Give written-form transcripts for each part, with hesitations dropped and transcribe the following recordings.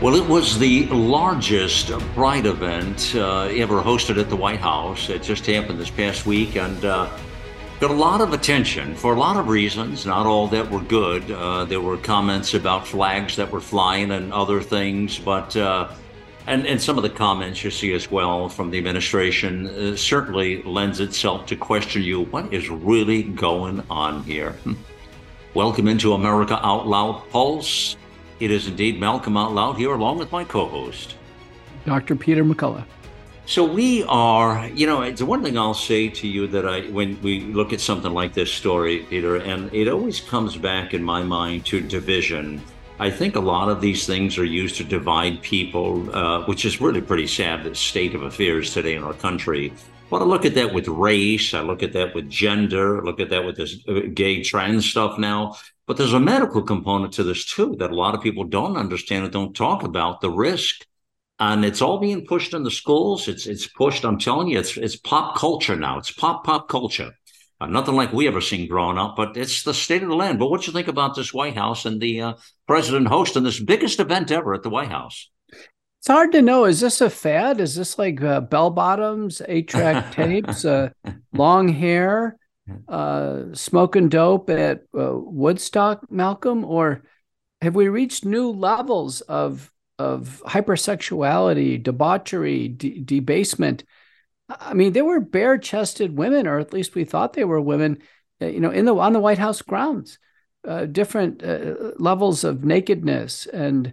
Well, it was the largest Pride event ever hosted at the White House. It just happened this past week and got a lot of attention for a lot of reasons, not all that were good. There were comments about flags that were flying and other things, but And some of the comments you see as well from the administration certainly lends itself to question you, what is really going on here? Welcome into America Out Loud Pulse. It is indeed Malcolm Out Loud here along with my co-host, Dr. Peter McCullough. So we are, you know, it's one thing I'll say to you that when we look at something like this story, Peter, and it always comes back in my mind to division. I think a lot of these things are used to divide people, which is really pretty sad, the state of affairs today in our country. But I look at that with race, I look at that with gender, I look at that with this gay trans stuff now. But there's a medical component to this too that a lot of people don't understand and don't talk about, the risk. And it's all being pushed in the schools, it's pushed, I'm telling you, it's pop culture now, it's pop culture. Nothing like we ever seen growing up, but it's the state of the land. But what do you think about this White House and the president hosting this biggest event ever at the White House? It's hard to know. Is this a fad? Is this like bell bottoms, 8-track tapes, long hair, smoking dope at Woodstock, Malcolm? Or have we reached new levels of hypersexuality, debauchery, debasement? I mean, there were bare-chested women, or at least we thought they were women, you know, on the White House grounds. Different levels of nakedness and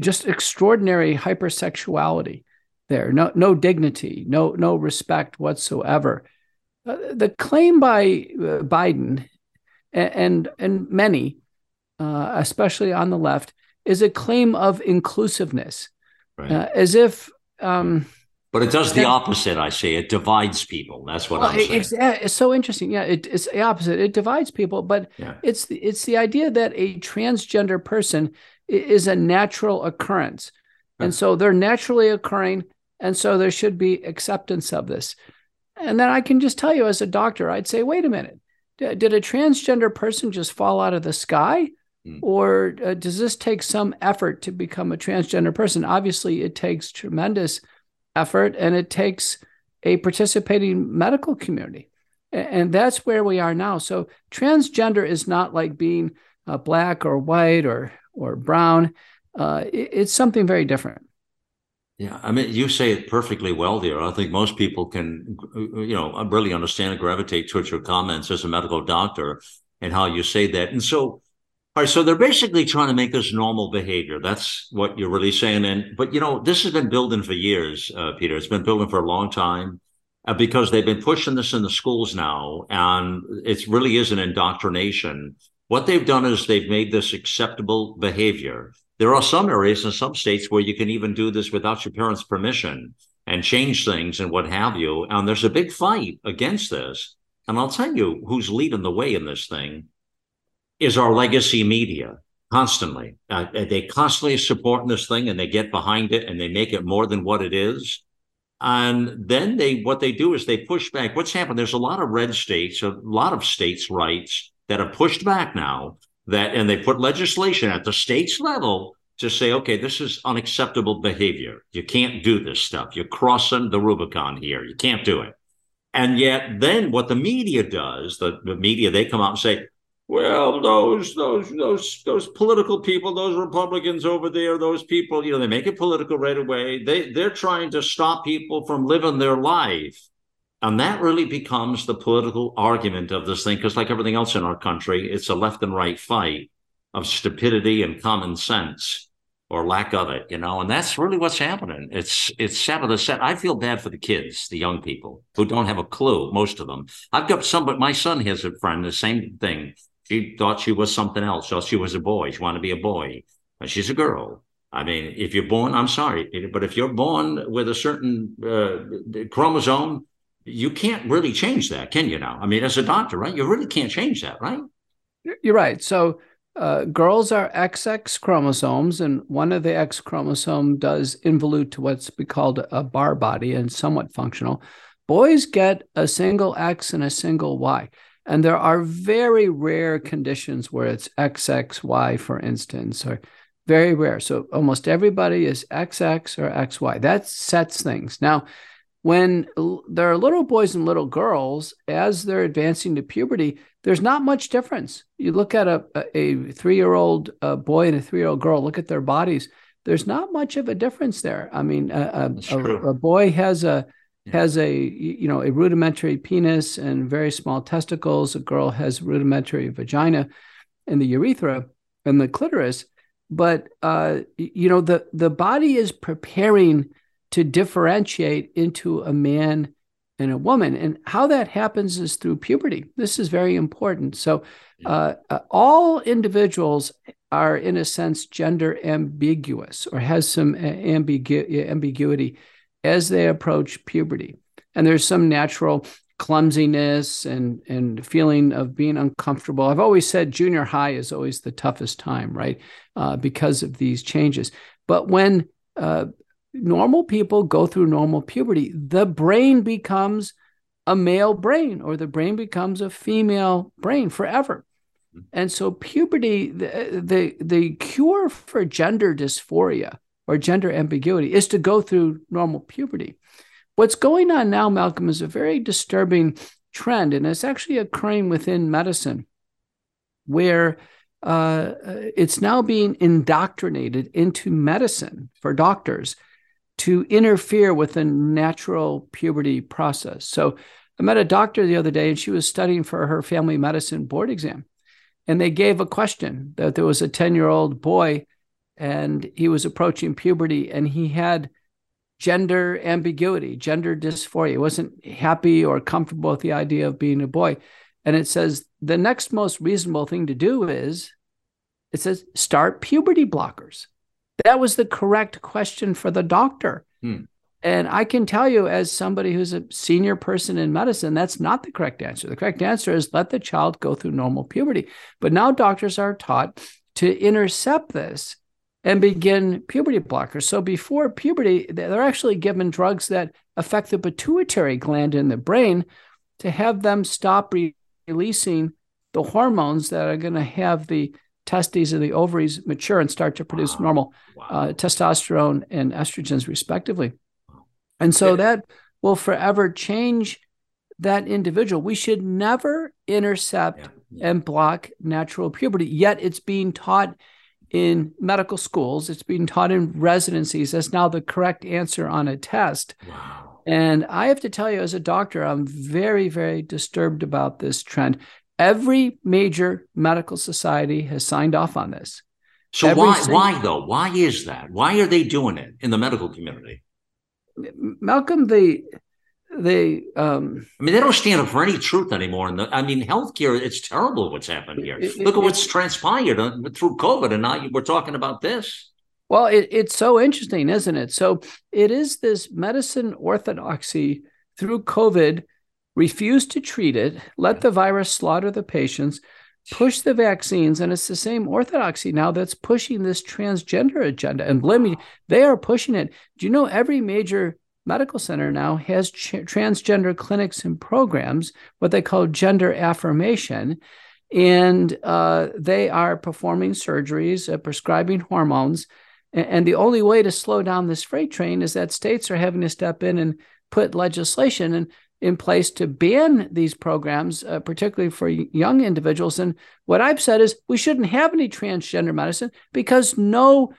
just extraordinary hypersexuality. There, no dignity, no respect whatsoever. The claim by Biden and many, especially on the left, is a claim of inclusiveness, right. As if. But it does the opposite, I say. It divides people. That's what I'm saying. It's so interesting. Yeah, it's the opposite. It divides people, but yeah. It's the idea that a transgender person is a natural occurrence. Yeah. And so they're naturally occurring, and so there should be acceptance of this. And then I can just tell you as a doctor, I'd say, wait a minute. Did a transgender person just fall out of the sky? Or does this take some effort to become a transgender person? Obviously, it takes tremendous effort, and it takes a participating medical community. And that's where we are now. So transgender is not like being black or white or brown. It's something very different. Yeah, I mean, you say it perfectly well there. I think most people can, you know, really understand and gravitate towards your comments as a medical doctor and how you say that. And so, all right, so they're basically trying to make this normal behavior. That's what you're really saying. But, you know, this has been building for years, Peter. It's been building for a long time because they've been pushing this in the schools now, and it really is an indoctrination. What they've done is they've made this acceptable behavior. There are some areas in some states where you can even do this without your parents' permission and change things and what have you. And there's a big fight against this. And I'll tell you who's leading the way in this thing. Is our legacy media constantly. They constantly supporting this thing and they get behind it and they make it more than what it is. And then what they do is they push back. What's happened? There's a lot of red states, a lot of states' rights that are pushed back now and they put legislation at the state's level to say, okay, this is unacceptable behavior. You can't do this stuff. You're crossing the Rubicon here. You can't do it. And yet then what the media does, the media, they come out and say, well, those political people, those Republicans over there, those people, you know, they make it political right away. They're trying to stop people from living their life. And that really becomes the political argument of this thing, because like everything else in our country, it's a left and right fight of stupidity and common sense or lack of it, you know, and that's really what's happening. It's sad of the set. I feel bad for the kids, the young people who don't have a clue, most of them. I've got some, but my son has a friend, the same thing. She thought she was something else. She was a boy. She wanted to be a boy. And she's a girl. I mean, if you're born, I'm sorry, but if you're born with a certain chromosome, you can't really change that, can you now? I mean, as a doctor, right? You really can't change that, right? You're right. So girls are XX chromosomes, and one of the X chromosome does involute to what's called a bar body and somewhat functional. Boys get a single X and a single Y. And there are very rare conditions where it's XXY, for instance, or very rare. So almost everybody is XX or XY. That sets things. Now, when there are little boys and little girls, as they're advancing to puberty, there's not much difference. You look at a three-year-old boy and a three-year-old girl, look at their bodies. There's not much of a difference there. I mean, a boy has a rudimentary penis and very small testicles. A girl has rudimentary vagina and the urethra and the clitoris. But, the body is preparing to differentiate into a man and a woman. And how that happens is through puberty. This is very important. So all individuals are, in a sense, gender ambiguous or has some ambiguity as they approach puberty. And there's some natural clumsiness and feeling of being uncomfortable. I've always said junior high is always the toughest time, right, because of these changes. But when normal people go through normal puberty, the brain becomes a male brain or the brain becomes a female brain forever. And so puberty, the cure for gender dysphoria or gender ambiguity is to go through normal puberty. What's going on now, Malcolm, is a very disturbing trend, and it's actually occurring within medicine, where it's now being indoctrinated into medicine for doctors to interfere with the natural puberty process. So I met a doctor the other day, and she was studying for her family medicine board exam, and they gave a question that there was a 10-year-old boy, and he was approaching puberty, and he had gender ambiguity, gender dysphoria. He wasn't happy or comfortable with the idea of being a boy. And it says the next most reasonable thing to do is, it says, start puberty blockers. That was the correct question for the doctor. And I can tell you, as somebody who's a senior person in medicine, that's not the correct answer. The correct answer is let the child go through normal puberty. But now doctors are taught to intercept this and begin puberty blockers. So before puberty, they're actually given drugs that affect the pituitary gland in the brain to have them stop releasing the hormones that are going to have the testes and the ovaries mature and start to produce normal testosterone and estrogens, respectively. And so that will forever change that individual. We should never intercept and block natural puberty, yet it's being taught in medical schools. It's being taught in residencies. That's now the correct answer on a test. Wow. And I have to tell you, as a doctor, I'm very, very disturbed about this trend. Every major medical society has signed off on this. So why, though? Why is that? Why are they doing it in the medical community? Malcolm, they don't stand up for any truth anymore. Healthcare, it's terrible what's happened here. Look at what's transpired through COVID, and now we're talking about this. Well, it's so interesting, isn't it? So it is this medicine orthodoxy through COVID, refuse to treat it, let the virus slaughter the patients, push the vaccines, and it's the same orthodoxy now that's pushing this transgender agenda. And believe me, they are pushing it. Do you know every major medical center now has transgender clinics and programs, what they call gender affirmation, and they are performing surgeries, prescribing hormones, and the only way to slow down this freight train is that states are having to step in and put legislation in place to ban these programs, particularly for young individuals. And what I've said is we shouldn't have any transgender medicine because no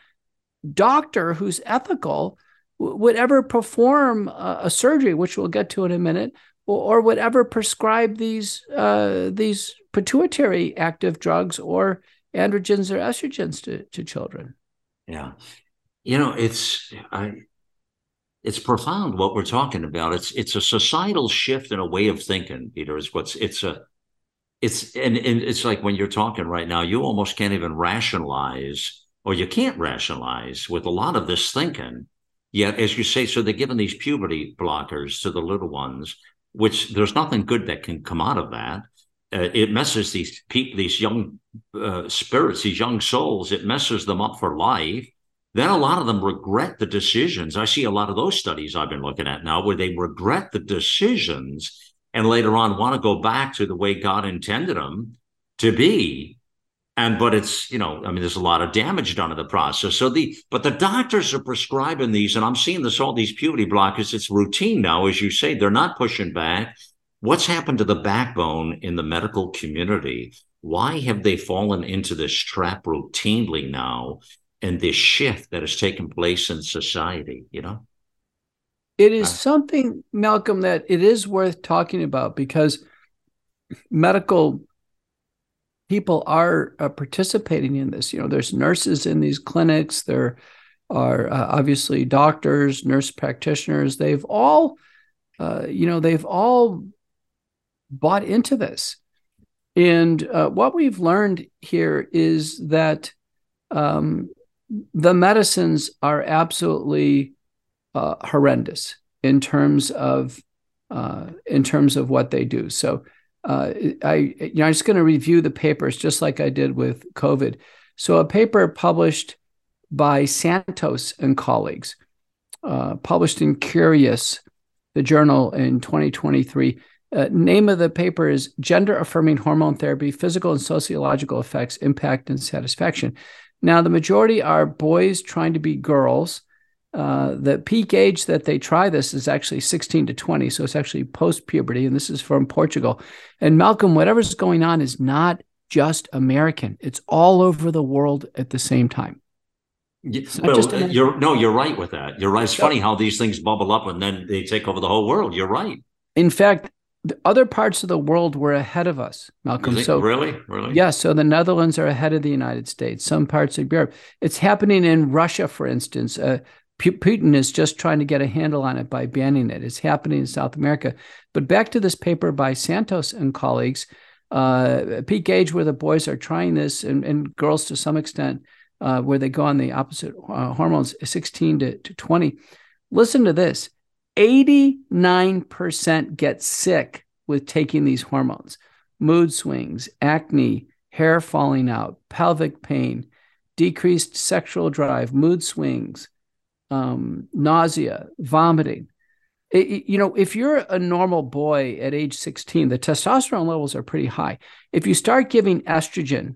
doctor who's ethical would ever perform a surgery, which we'll get to in a minute, or would ever prescribe these pituitary active drugs or androgens or estrogens to children. Yeah. It's profound what we're talking about. It's a societal shift in a way of thinking, Peter. It's like when you're talking right now, you almost can't even rationalize Well, you can't rationalize with a lot of this thinking. Yet, as you say, so they're giving these puberty blockers to the little ones, which there's nothing good that can come out of that. It messes these people, these young spirits, these young souls. It messes them up for life. Then a lot of them regret the decisions. I see a lot of those studies I've been looking at now where they regret the decisions and later on want to go back to the way God intended them to be. And, but it's, you know, I mean, there's a lot of damage done in the process. So but the doctors are prescribing these, and I'm seeing this, all these puberty blockers. It's routine now, as you say, they're not pushing back. What's happened to the backbone in the medical community? Why have they fallen into this trap routinely now and this shift that has taken place in society, you know? It is something, Malcolm, that it is worth talking about because medical people are participating in this. You know, there's nurses in these clinics. There are obviously doctors, nurse practitioners. They've all, they've all bought into this. And what we've learned here is that the medicines are absolutely horrendous in terms of what they do. So. I'm just going to review the papers just like I did with COVID. So a paper published by Santos and colleagues, published in Curious, the journal in 2023. Name of the paper is Gender-Affirming Hormone Therapy, Physical and Sociological Effects, Impact and Satisfaction. Now, the majority are boys trying to be girls. The peak age that they try this is actually 16 to 20. So it's actually post-puberty. And this is from Portugal. And Malcolm, whatever's going on is not just American. It's all over the world at the same time. Well, you're right with that. You're right. It's funny how these things bubble up and then they take over the whole world. You're right. In fact, the other parts of the world were ahead of us, Malcolm. So really? Yeah. So the Netherlands are ahead of the United States, some parts of Europe. It's happening in Russia, for instance. Putin is just trying to get a handle on it by banning it. It's happening in South America. But back to this paper by Santos and colleagues, peak age where the boys are trying this, and girls to some extent, where they go on the opposite hormones, 16 to 20. Listen to this. 89% get sick with taking these hormones. Mood swings, acne, hair falling out, pelvic pain, decreased sexual drive, mood swings, nausea, vomiting. If you're a normal boy at age 16, the testosterone levels are pretty high. If you start giving estrogen,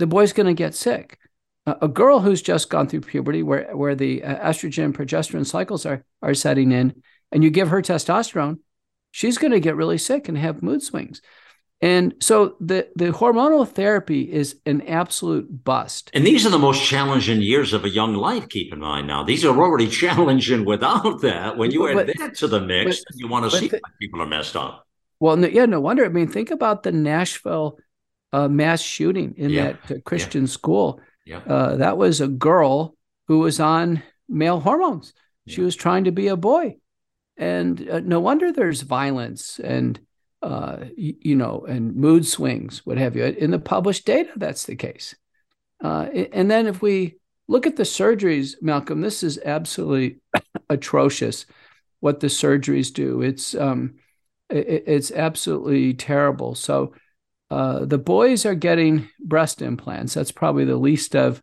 the boy's going to get sick. A girl who's just gone through puberty, where the estrogen and progesterone cycles are setting in, and you give her testosterone, she's going to get really sick and have mood swings. And so the hormonal therapy is an absolute bust. And these are the most challenging years of a young life, keep in mind now. These are already challenging without that. When you add that to the mix, you want to see why people are messed up. Well, no wonder. I mean, think about the Nashville mass shooting in that Christian school. Yeah. That was a girl who was on male hormones. She was trying to be a boy. And no wonder there's violence and and mood swings, what have you. In the published data, that's the case. And then if we look at the surgeries, Malcolm, this is absolutely atrocious what the surgeries do. It's absolutely terrible. So the boys are getting breast implants. That's probably the least of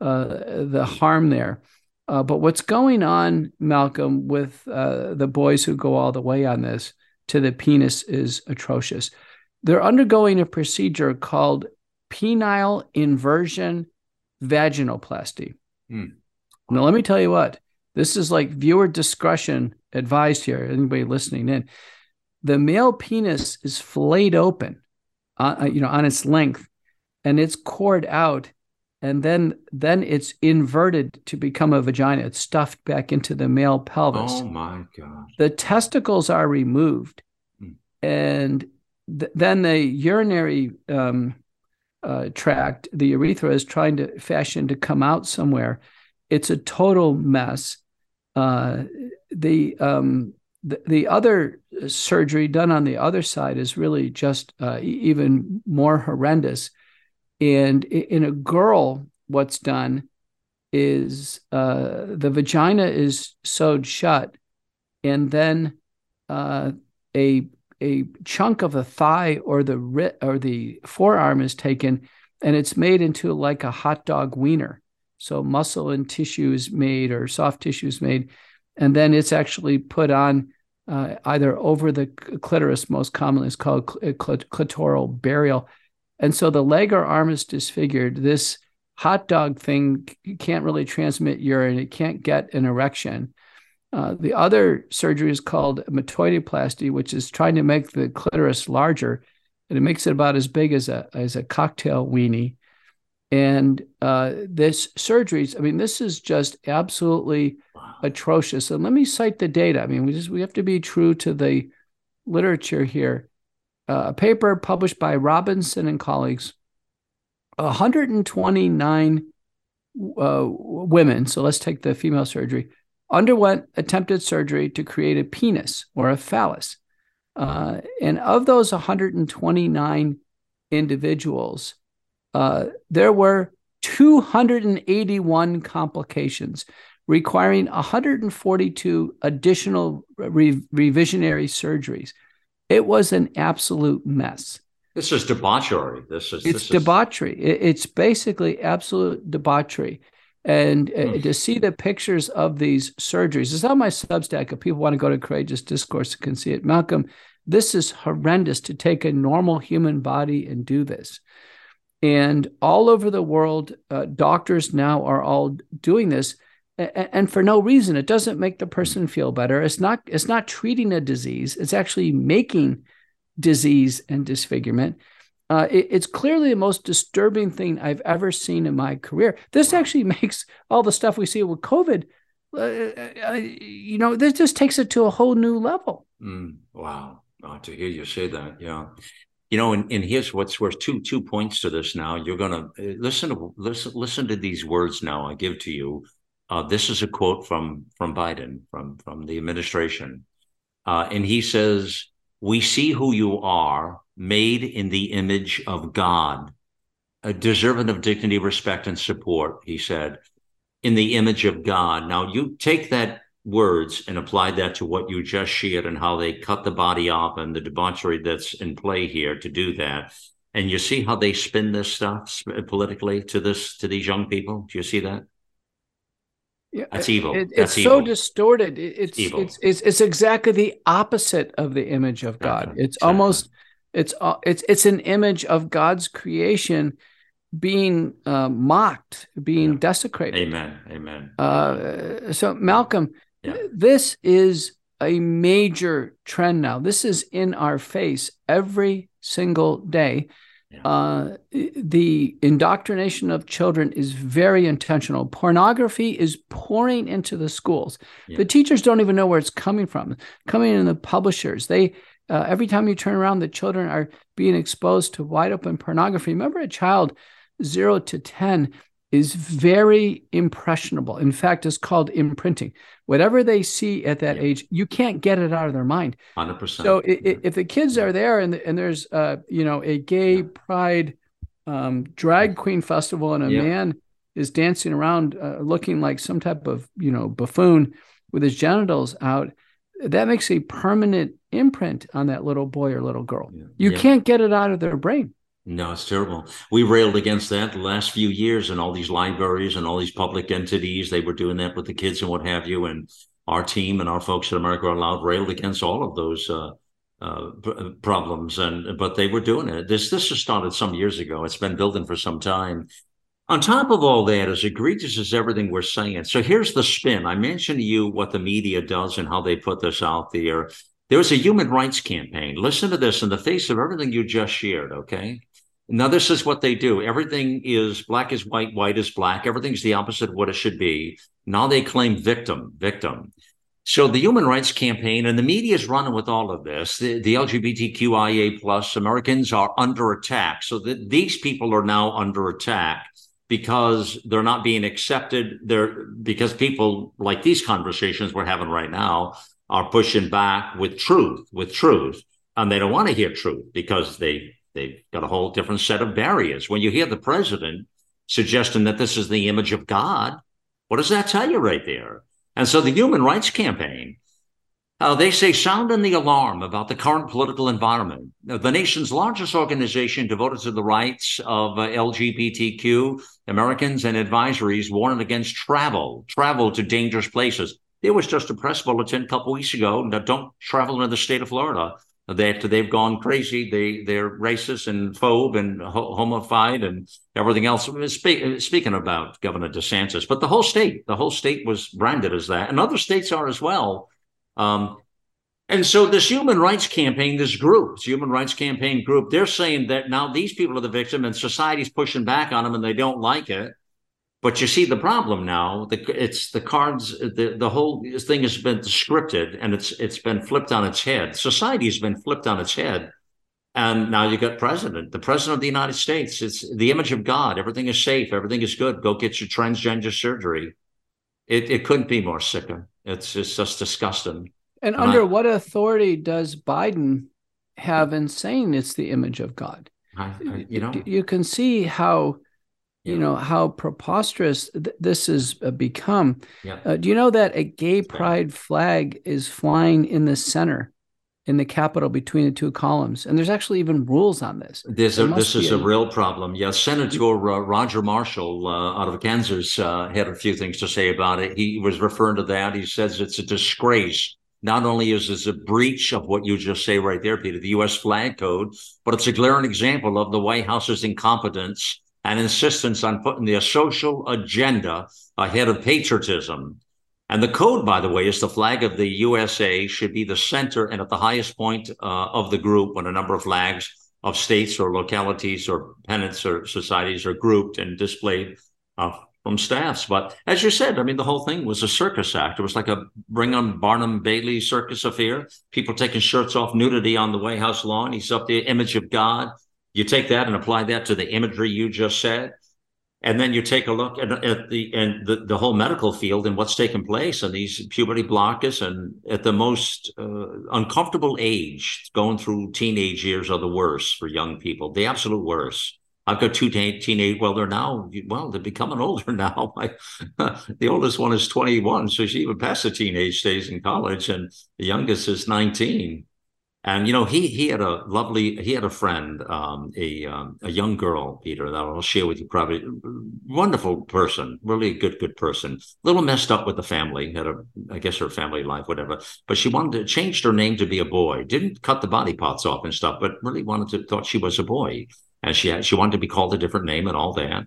the harm there. But what's going on, Malcolm, with the boys who go all the way on this, to the penis is atrocious. They're undergoing a procedure called penile inversion vaginoplasty. Now, let me tell you what, this is like viewer discretion advised here, anybody listening in. The male penis is flayed open, on its length, and it's cored out, and then it's inverted to become a vagina. It's stuffed back into the male pelvis. Oh, my gosh. The testicles are removed. And then the urinary tract, the urethra, is trying to fashion to come out somewhere. It's a total mess. The other surgery done on the other side is really just even more horrendous. And in a girl what's done is the vagina is sewed shut, and then a chunk of the thigh or the forearm is taken, and it's made into like a hot dog wiener. So muscle and tissue is made, or soft tissue is made, and then it's actually put on either over the clitoris, most commonly is called clitoral burial. And so the leg or arm is disfigured. This hot dog thing can't really transmit urine. It can't get an erection. The other surgery is called metoidoplasty, which is trying to make the clitoris larger, and it makes it about as big as a cocktail weenie. And this surgeries, I mean, this is just absolutely atrocious. And let me cite the data. I mean, we have to be true to the literature here. A paper published by Robinson and colleagues. 129 women, so let's take the female surgery, underwent attempted surgery to create a penis or a phallus. And of those 129 individuals, there were 281 complications, requiring 142 additional revisionary surgeries. It was an absolute mess. This is debauchery. Debauchery. It's basically absolute debauchery. And to see the pictures of these surgeries, it's on my Substack. If people want to go to Courageous Discourse, you can see it. Malcolm, this is horrendous to take a normal human body and do this. And all over the world, doctors now are all doing this, and for no reason. It doesn't make the person feel better. It's not treating a disease. It's actually making disease and disfigurement. It's clearly the most disturbing thing I've ever seen in my career. This actually makes all the stuff we see with COVID, this just takes it to a whole new level. Wow. Oh, to hear you say that. Yeah. You know, and here's what's worth, two points to this now. You're going to listen to these words now I give to you. This is a quote from Biden, from the administration. And he says, "We see who you are, made in the image of God, deserving of dignity, respect, and support," he said, "in the image of God." Now, you take that words and apply that to what you just shared and how they cut the body off and the debauchery that's in play here to do that. And you see how they spin this stuff politically to these young people? Do you see that? Yeah, that's evil. It's so distorted. It's exactly the opposite of the image of God. Exactly. It's an image of God's creation being mocked, being desecrated. Amen. So Malcolm, this is a major trend now. This is in our face every single day. Yeah. The indoctrination of children is very intentional. Pornography is pouring into the schools. Yeah. The teachers don't even know where it's coming from. Coming in the publishers. They every time you turn around, the children are being exposed to wide open pornography. Remember, a child 0 to 10 is very impressionable. In fact, it's called imprinting. Whatever they see at that age, you can't get it out of their mind. 100%. So if the kids are there and there's a gay pride drag queen festival and a man is dancing around looking like some type of buffoon with his genitals out, that makes a permanent imprint on that little boy or little girl. Yeah. You can't get it out of their brain. No, it's terrible. We railed against that the last few years, and all these libraries and all these public entities, they were doing that with the kids and what have you. And our team and our folks at America Out Loud railed against all of those problems. But they were doing it. This was started some years ago. It's been building for some time. On top of all that, as egregious as everything we're saying, so here's the spin. I mentioned to you what the media does and how they put this out there. There was a Human Rights Campaign. Listen to this in the face of everything you just shared, okay? Now, this is what they do. Everything is black is white, white is black. Everything's the opposite of what it should be. Now they claim victim. So the Human Rights Campaign and the media is running with all of this. The LGBTQIA plus Americans are under attack. So these people are now under attack because they're not being accepted. Because people like these conversations we're having right now are pushing back with truth. And they don't want to hear truth because they've got a whole different set of barriers. When you hear the president suggesting that this is the image of God. What does that tell you right there? And so the Human Rights Campaign, they say, sounding the alarm about the current political environment. The nation's largest organization devoted to the rights of LGBTQ Americans and advisories warning against travel to dangerous places. There was just a press bulletin a couple weeks ago that don't travel into the state of Florida, that they've gone crazy. They're racist and phobe and homophobic and everything else. Speaking about Governor DeSantis, but the whole state was branded as that. And other states are as well. And so this Human Rights Campaign, this Human Rights Campaign group, they're saying that now these people are the victim and society's pushing back on them and they don't like it. But you see the problem now, the whole thing has been scripted and it's been flipped on its head. Society's been flipped on its head. And now you got the president of the United States. It's the image of God. Everything is safe. Everything is good. Go get your transgender surgery. It couldn't be more sickening. It's just disgusting. And under what authority does Biden have in saying it's the image of God? You can see how... how preposterous this has become. Yeah. Do you know that a gay pride flag is flying in the center, in the Capitol, between the two columns? And there's actually even rules on this. This is a real problem. Yes, Senator Roger Marshall out of Kansas had a few things to say about it. He was referring to that. He says it's a disgrace. Not only is this a breach of what you just say right there, Peter, the U.S. flag code, but it's a glaring example of the White House's incompetence and insistence on putting their social agenda ahead of patriotism. And the code, by the way, is the flag of the USA should be the center and at the highest point of the group when a number of flags of states or localities or pennants or societies are grouped and displayed from staffs. But as you said, I mean, the whole thing was a circus act. It was like a Bring on Barnum Bailey circus affair. People taking shirts off, nudity on the White House lawn. He's up there, image of God. You take that and apply that to the imagery you just said, and then you take a look at the whole medical field and what's taken place and these puberty blockers and at the most uncomfortable age, going through teenage years are the worst for young people, the absolute worst. I've got two teenage, they're becoming older now. The oldest one is 21, so she even passed the teenage stage in college, and the youngest is 19. And, he had a friend, a young girl, Peter, that I'll share with you probably. Wonderful person, really a good person. A little messed up with the family, I guess her family life, whatever. But she wanted to change her name to be a boy. Didn't cut the body parts off and stuff, but really thought she was a boy. And she wanted to be called a different name and all that.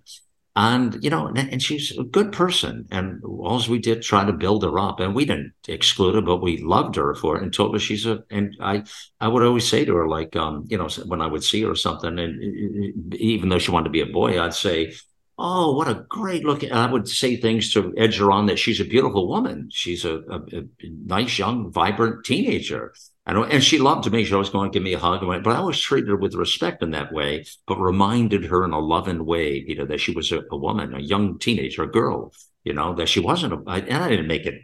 And, and she's a good person. And all we did try to build her up, and we didn't exclude her, but we loved her for it and told her and I would always say to her, like, when I would see her or something, and even though she wanted to be a boy, I'd say, oh, what a great look. And I would say things to edge her on that she's a beautiful woman. She's a nice, young, vibrant teenager. And she loved me. She always going to give me a hug. But I always treated her with respect in that way, but reminded her in a loving way, that she was a woman, a young teenager, a girl, that she wasn't. And I didn't make it,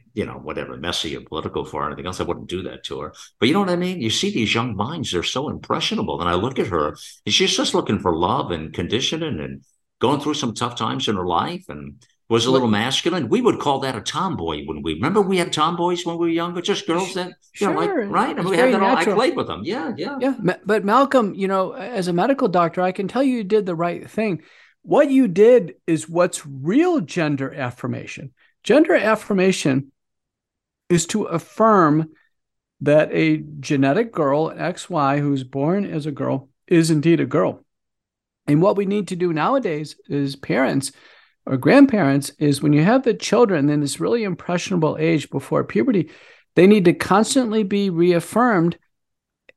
messy or political for her or anything else. I wouldn't do that to her. But you know what I mean? You see these young minds, they're so impressionable. And I look at her, and she's just looking for love and conditioning and going through some tough times in her life and was a little masculine. We would call that a tomboy, wouldn't we? Remember we had tomboys when we were younger, just girls that, right? And we had that all, I played with them. Yeah. But Malcolm, as a medical doctor, I can tell you did the right thing. What you did is what's real gender affirmation. Gender affirmation is to affirm that a genetic girl, an XY, who's born as a girl, is indeed a girl. And what we need to do nowadays is parents or grandparents is when you have the children in this really impressionable age before puberty, they need to constantly be reaffirmed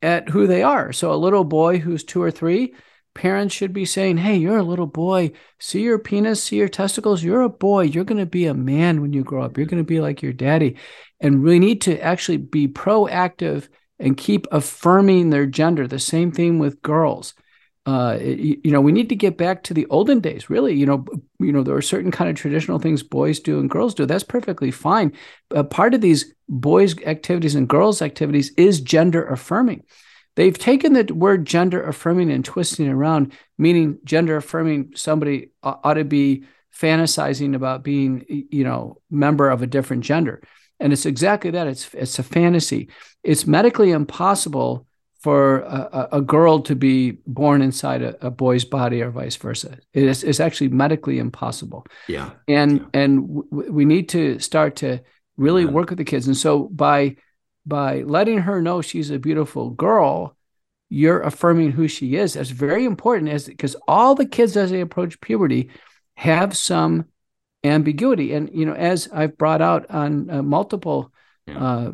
at who they are. So a little boy who's 2 or 3, parents should be saying, hey, you're a little boy. See your penis, see your testicles. You're a boy. You're going to be a man when you grow up. You're going to be like your daddy. And we need to actually be proactive and keep affirming their gender. The same thing with girls. We need to get back to the olden days, really. There are certain kind of traditional things boys do and girls do. That's perfectly fine. Part of these boys' activities and girls' activities is gender affirming. They've taken the word gender affirming and twisting it around, meaning gender affirming somebody ought to be fantasizing about being, you know, member of a different gender. And it's exactly that. It's a fantasy. It's medically impossible for a girl to be born inside a boy's body or vice versa. It's actually medically impossible. Yeah. And we need to start to really work with the kids. And so by letting her know she's a beautiful girl, you're affirming who she is. That's very important, as because all the kids as they approach puberty have some ambiguity. And, you know, as I've brought out on multiple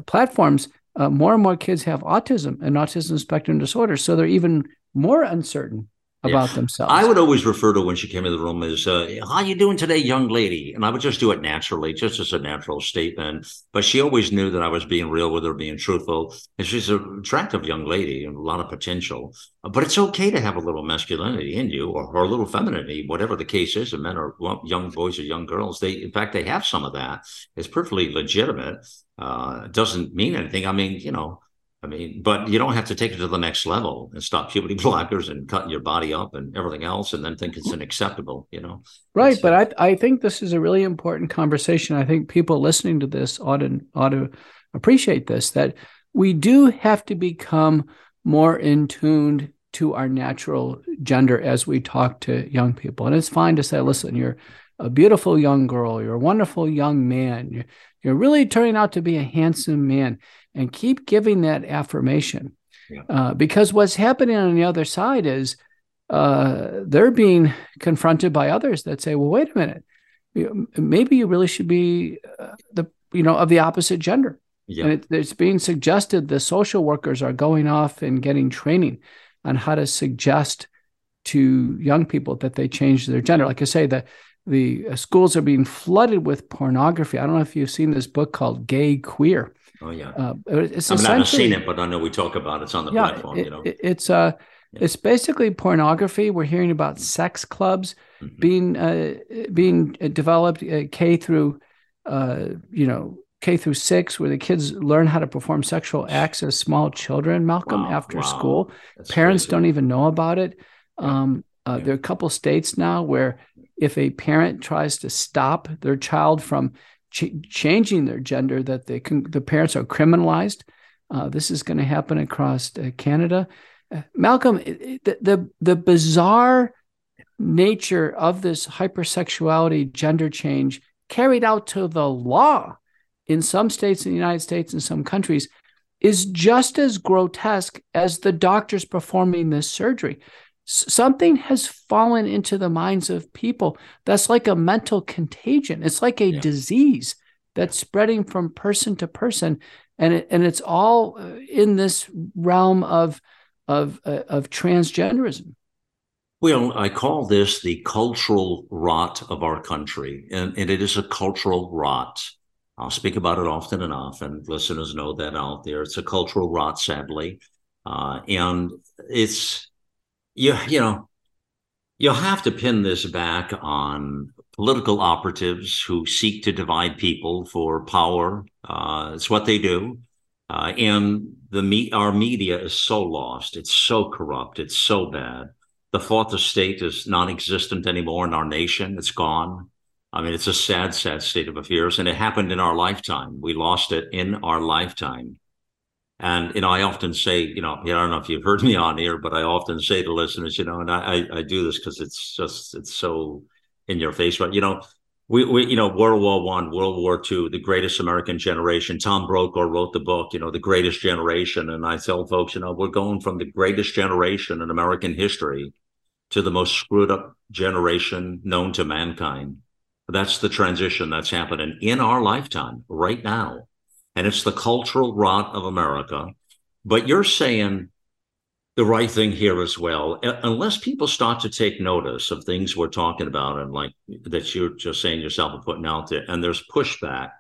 platforms, more and more kids have autism and autism spectrum disorder. So they're even more uncertain about themselves. I would always refer to when she came into the room as, how you doing today, young lady? And I would just do it naturally, just as a natural statement. But she always knew that I was being real with her, being truthful. And she's an attractive young lady and a lot of potential. But it's okay to have a little masculinity in you or a little femininity, whatever the case is. And men are young boys or young girls. In fact, they have some of that. It's perfectly legitimate. It doesn't mean anything. But you don't have to take it to the next level and stop puberty blockers and cutting your body up and everything else and then think it's unacceptable, you know? Right. It's, but I think this is a really important conversation. I think people listening to this ought to appreciate this, that we do have to become more in tuned to our natural gender as we talk to young people. And it's fine to say, listen, you're a beautiful young girl, you're a wonderful young man, you're really turning out to be a handsome man. And keep giving that affirmation, because what's happening on the other side is they're being confronted by others that say, "Well, wait a minute, maybe you really should be of the opposite gender." Yeah. And it's being suggested. The social workers are going off and getting training on how to suggest to young people that they change their gender. Like I say, the schools are being flooded with pornography. I don't know if you've seen this book called Gay Queer. Oh yeah, it's I've not seen it, but I know we talk about it. It's on the platform. It's basically pornography. We're hearing about sex clubs being developed K through 6, where the kids learn how to perform sexual acts as small children. Malcolm, after school, that's parents crazy. Don't even know about it. There are a couple states now where if a parent tries to stop their child from changing their gender, that the parents are criminalized. This is going to happen across Canada. Malcolm, the bizarre nature of this hypersexuality gender change carried out to the law in some states in the United States and some countries is just as grotesque as the doctors performing this surgery. Something has fallen into the minds of people that's like a mental contagion. It's like a disease that's spreading from person to person, and it's all in this realm of transgenderism. Well, I call this the cultural rot of our country, and it is a cultural rot. I'll speak about it often enough, and listeners know that out there. It's a cultural rot, sadly, and it's. You'll have to pin this back on political operatives who seek to divide people for power. It's what they do. And our media is so lost. It's so corrupt. It's so bad. The thought of state is non-existent anymore in our nation. It's gone. I mean, it's a sad, sad state of affairs. And it happened in our lifetime. We lost it in our lifetime. And, I often say, I don't know if you've heard me on here, but I often say to listeners, and I do this because it's so in your face, right? We World War I, World War II, the greatest American generation. Tom Brokaw wrote the book, The Greatest Generation. And I tell folks, we're going from the greatest generation in American history to the most screwed up generation known to mankind. That's the transition that's happening in our lifetime right now. And it's the cultural rot of America. But you're saying the right thing here as well. Unless people start to take notice of things we're talking about and like that you're just saying yourself and putting out there, and there's pushback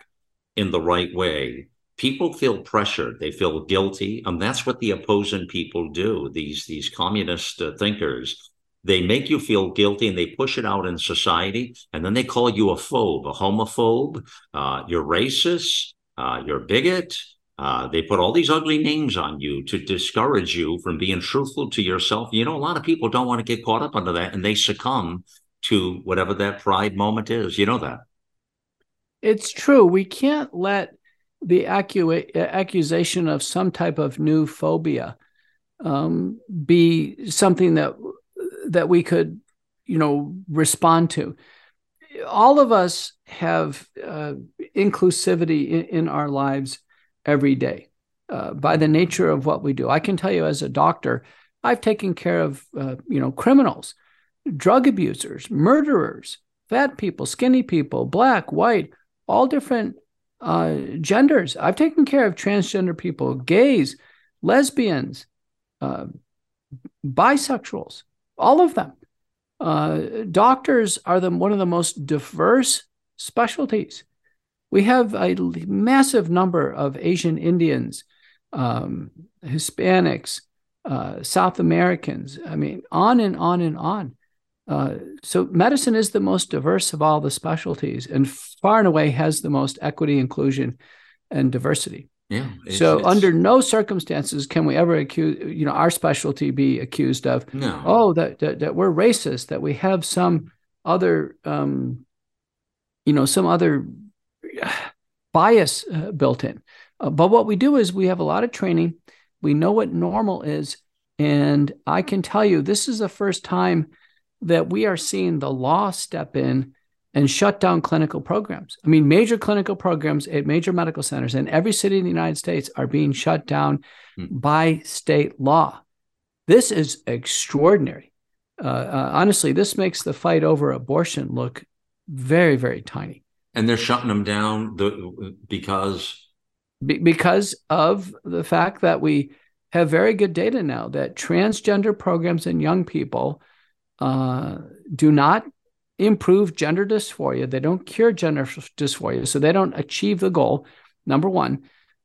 in the right way, people feel pressured. They feel guilty. And that's what the opposing people do, these communist thinkers. They make you feel guilty and they push it out in society. And then they call you a phobe, a homophobe, you're racist. You're a bigot. They put all these ugly names on you to discourage you from being truthful to yourself. You know, a lot of people don't want to get caught up under that, and they succumb to whatever that pride moment is. You know that. It's true. We can't let the accusation of some type of new phobia be something that we could, you know, respond to. All of us have inclusivity in our lives every day by the nature of what we do. I can tell you as a doctor, I've taken care of, criminals, drug abusers, murderers, fat people, skinny people, black, white, all different genders. I've taken care of transgender people, gays, lesbians, bisexuals, all of them. Doctors are one of the most diverse specialties. We have a massive number of Asian Indians, Hispanics, South Americans. I mean, on and on and on. So medicine is the most diverse of all the specialties, and far and away has the most equity, inclusion, and diversity. Yeah. So under no circumstances can we ever accuse, our specialty be accused of, that we're racist, that we have some other, some other bias built in. But what we do is we have a lot of training. We know what normal is. And I can tell you, this is the first time that we are seeing the law step in and shut down clinical programs. I mean, major clinical programs at major medical centers in every city in the United States are being shut down by state law. This is extraordinary. Honestly, this makes the fight over abortion look very, very tiny. And they're shutting them down because of the fact that we have very good data now that transgender programs in young people do not improve gender dysphoria. They don't cure gender dysphoria, so they don't achieve the goal, number one,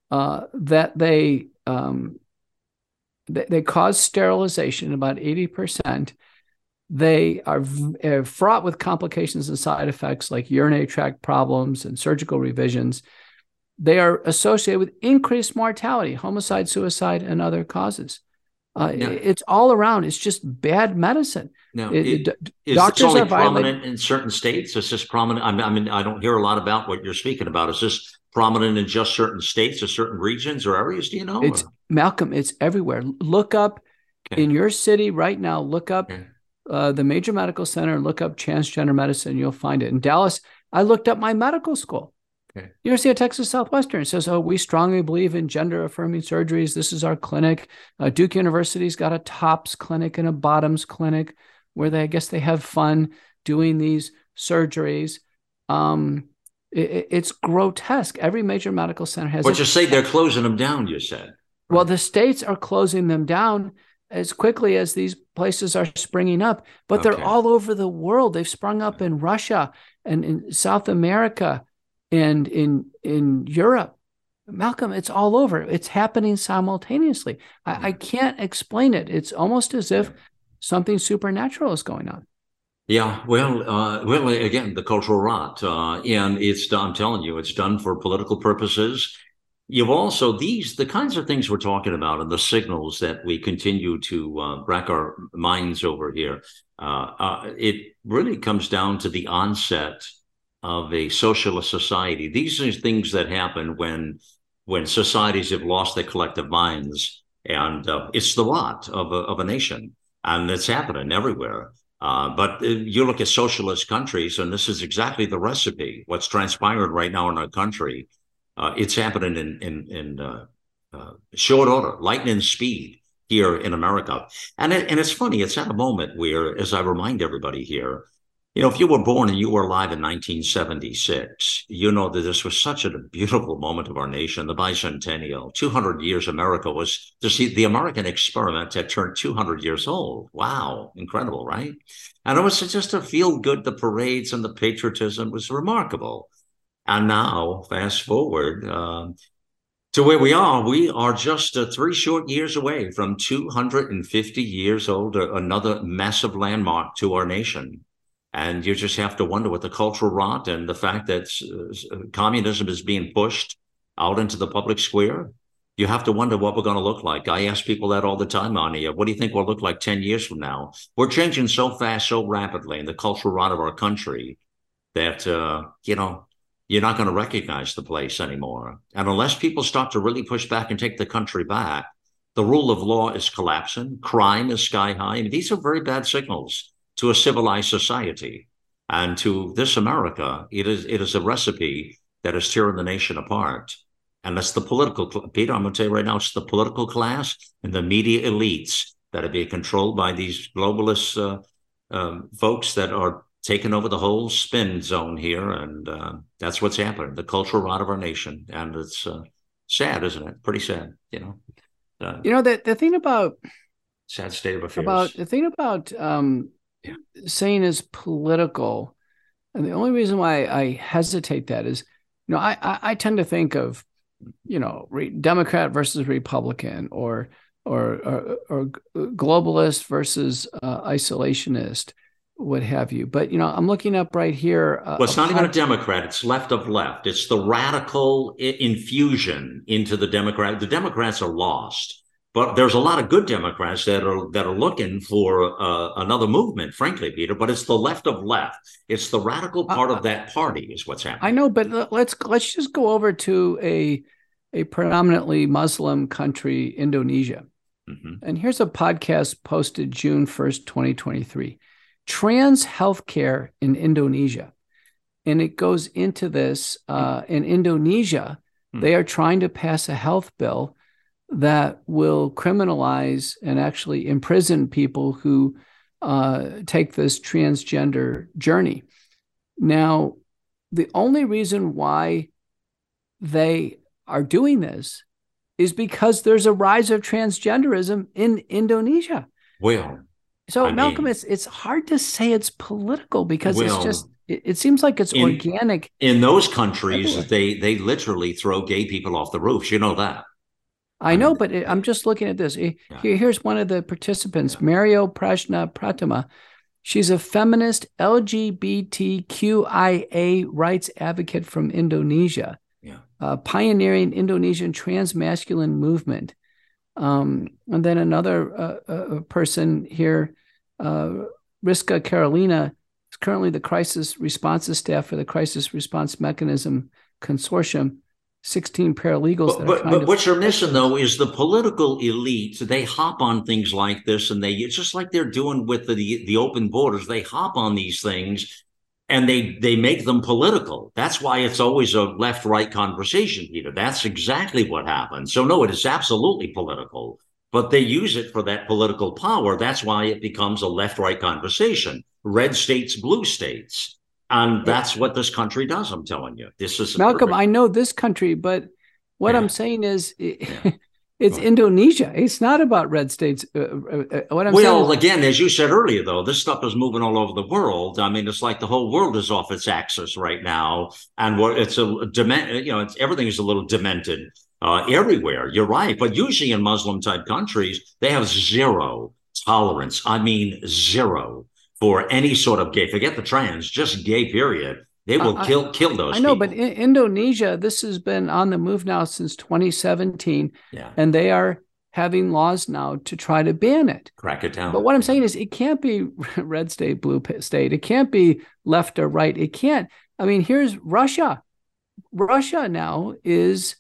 that they cause sterilization, about 80%. They are fraught with complications and side effects like urinary tract problems and surgical revisions. They are associated with increased mortality, homicide, suicide, and other causes. It's all around. It's just bad medicine. No, doctors only are prominent in certain states. Is this prominent? I mean, I don't hear a lot about what you're speaking about. Is this prominent in just certain states or certain regions or areas? Do you know? It's Malcolm. It's everywhere. Look up in your city right now. Look up the major medical center. Look up transgender medicine. You'll find it in Dallas. I looked up my medical school. University of Texas Southwestern says, we strongly believe in gender-affirming surgeries. This is our clinic. Duke University's got a tops clinic and a bottoms clinic where they have fun doing these surgeries. It's grotesque. Every major medical center has... But you say they're closing them down, you said. Well, the states are closing them down as quickly as these places are springing up, but they're all over the world. They've sprung up in Russia and in South America, and in Europe. Malcolm, it's all over. It's happening simultaneously. I can't explain it. It's almost as if something supernatural is going on. Yeah, well, again, the cultural rot. And I'm telling you, it's done for political purposes. You've also, the kinds of things we're talking about and the signals that we continue to rack our minds over here, it really comes down to the onset of a socialist society. These are things that happen when societies have lost their collective minds, and it's the rot of a nation, and it's happening everywhere. But you look at socialist countries, and this is exactly the recipe. What's transpiring right now in our country, it's happening in short order, lightning speed here in America. And it's funny. It's at a moment where, as I remind everybody here, if you were born and you were alive in 1976, you know that this was such a beautiful moment of our nation, the bicentennial, 200 years America was, to see the American experiment had turned 200 years old. Wow. Incredible, right? And it was just a feel good. The parades and the patriotism was remarkable. And now fast forward to where we are just 3 short years away from 250 years old, another massive landmark to our nation. And you just have to wonder what the cultural rot and the fact that communism is being pushed out into the public square You have to wonder what we're going to look like. I ask people that all the time on here. What do you think we'll look like 10 years from now? We're changing so fast, so rapidly in the cultural rot of our country that, you know, you're not going to recognize the place anymore. And unless people start to really push back and take the country back, the rule of law is collapsing. Crime is sky high. I mean, these are very bad signals to a civilized society. And to this America, it is a recipe that is tearing the nation apart. And that's the political, Peter, I'm going to tell you right now, it's the political class and the media elites that are being controlled by these globalist folks that are taking over the whole spin zone here. And that's what's happening, the cultural rot of our nation. And it's sad, isn't it? Pretty sad, you know. You know, the thing about sad state of affairs. Saying is political, and the only reason why I hesitate that is, you know, I tend to think of, you know, Democrat versus Republican, or globalist versus isolationist, what have you. But you know, I'm looking up right here. Well, it's not even a Democrat. It's left of left. It's the radical infusion into the Democrat. The Democrats are lost. But there's a lot of good Democrats that are looking for another movement, frankly, Peter. But it's the left of left. It's the radical part of that party is what's happening. I know, but let's just go over to a predominantly Muslim country, Indonesia. Mm-hmm. And here's a podcast posted June 1st, 2023, Trans Healthcare in Indonesia. And it goes into this. In Indonesia, they are trying to pass a health bill that will criminalize and actually imprison people who take this transgender journey. Now, the only reason why they are doing this is because there's a rise of transgenderism in Indonesia. Well, so Malcolm, it's hard to say it's political because it's just. It seems like it's organic. In those countries, they literally throw gay people off the roofs. You know that. I know, but I'm just looking at this. Here's one of the participants, Mario Prashna Pratima. She's a feminist LGBTQIA rights advocate from Indonesia, pioneering Indonesian trans-masculine movement. And then another person here, Rizka Carolina, is currently the crisis responses staff for the Crisis Response Mechanism Consortium. 16 paralegals. But what you're missing, though, is the political elite. They hop on things like this, and it's just like they're doing with the open borders. They hop on these things, and they make them political. That's why it's always a left-right conversation, Peter. That's exactly what happened. So, no, it is absolutely political, but they use it for that political power. That's why it becomes a left-right conversation. Red states, blue states. And that's what this country does, I'm telling you. This is Malcolm, I know this country, but what I'm saying is it's Indonesia. It's not about red states. Again, as you said earlier, though, this stuff is moving all over the world. I mean, it's like the whole world is off its axis right now. And everything is a little demented everywhere. You're right. But usually in Muslim-type countries, they have zero tolerance. I mean, zero. For any sort of gay, forget the trans, just gay period, they will kill those. I know, people. But in Indonesia, this has been on the move now since 2017, and they are having laws now to try to ban it. Crack it down. But what I'm saying is, it can't be red state, blue state. It can't be left or right. It can't. I mean, here's Russia. Russia now is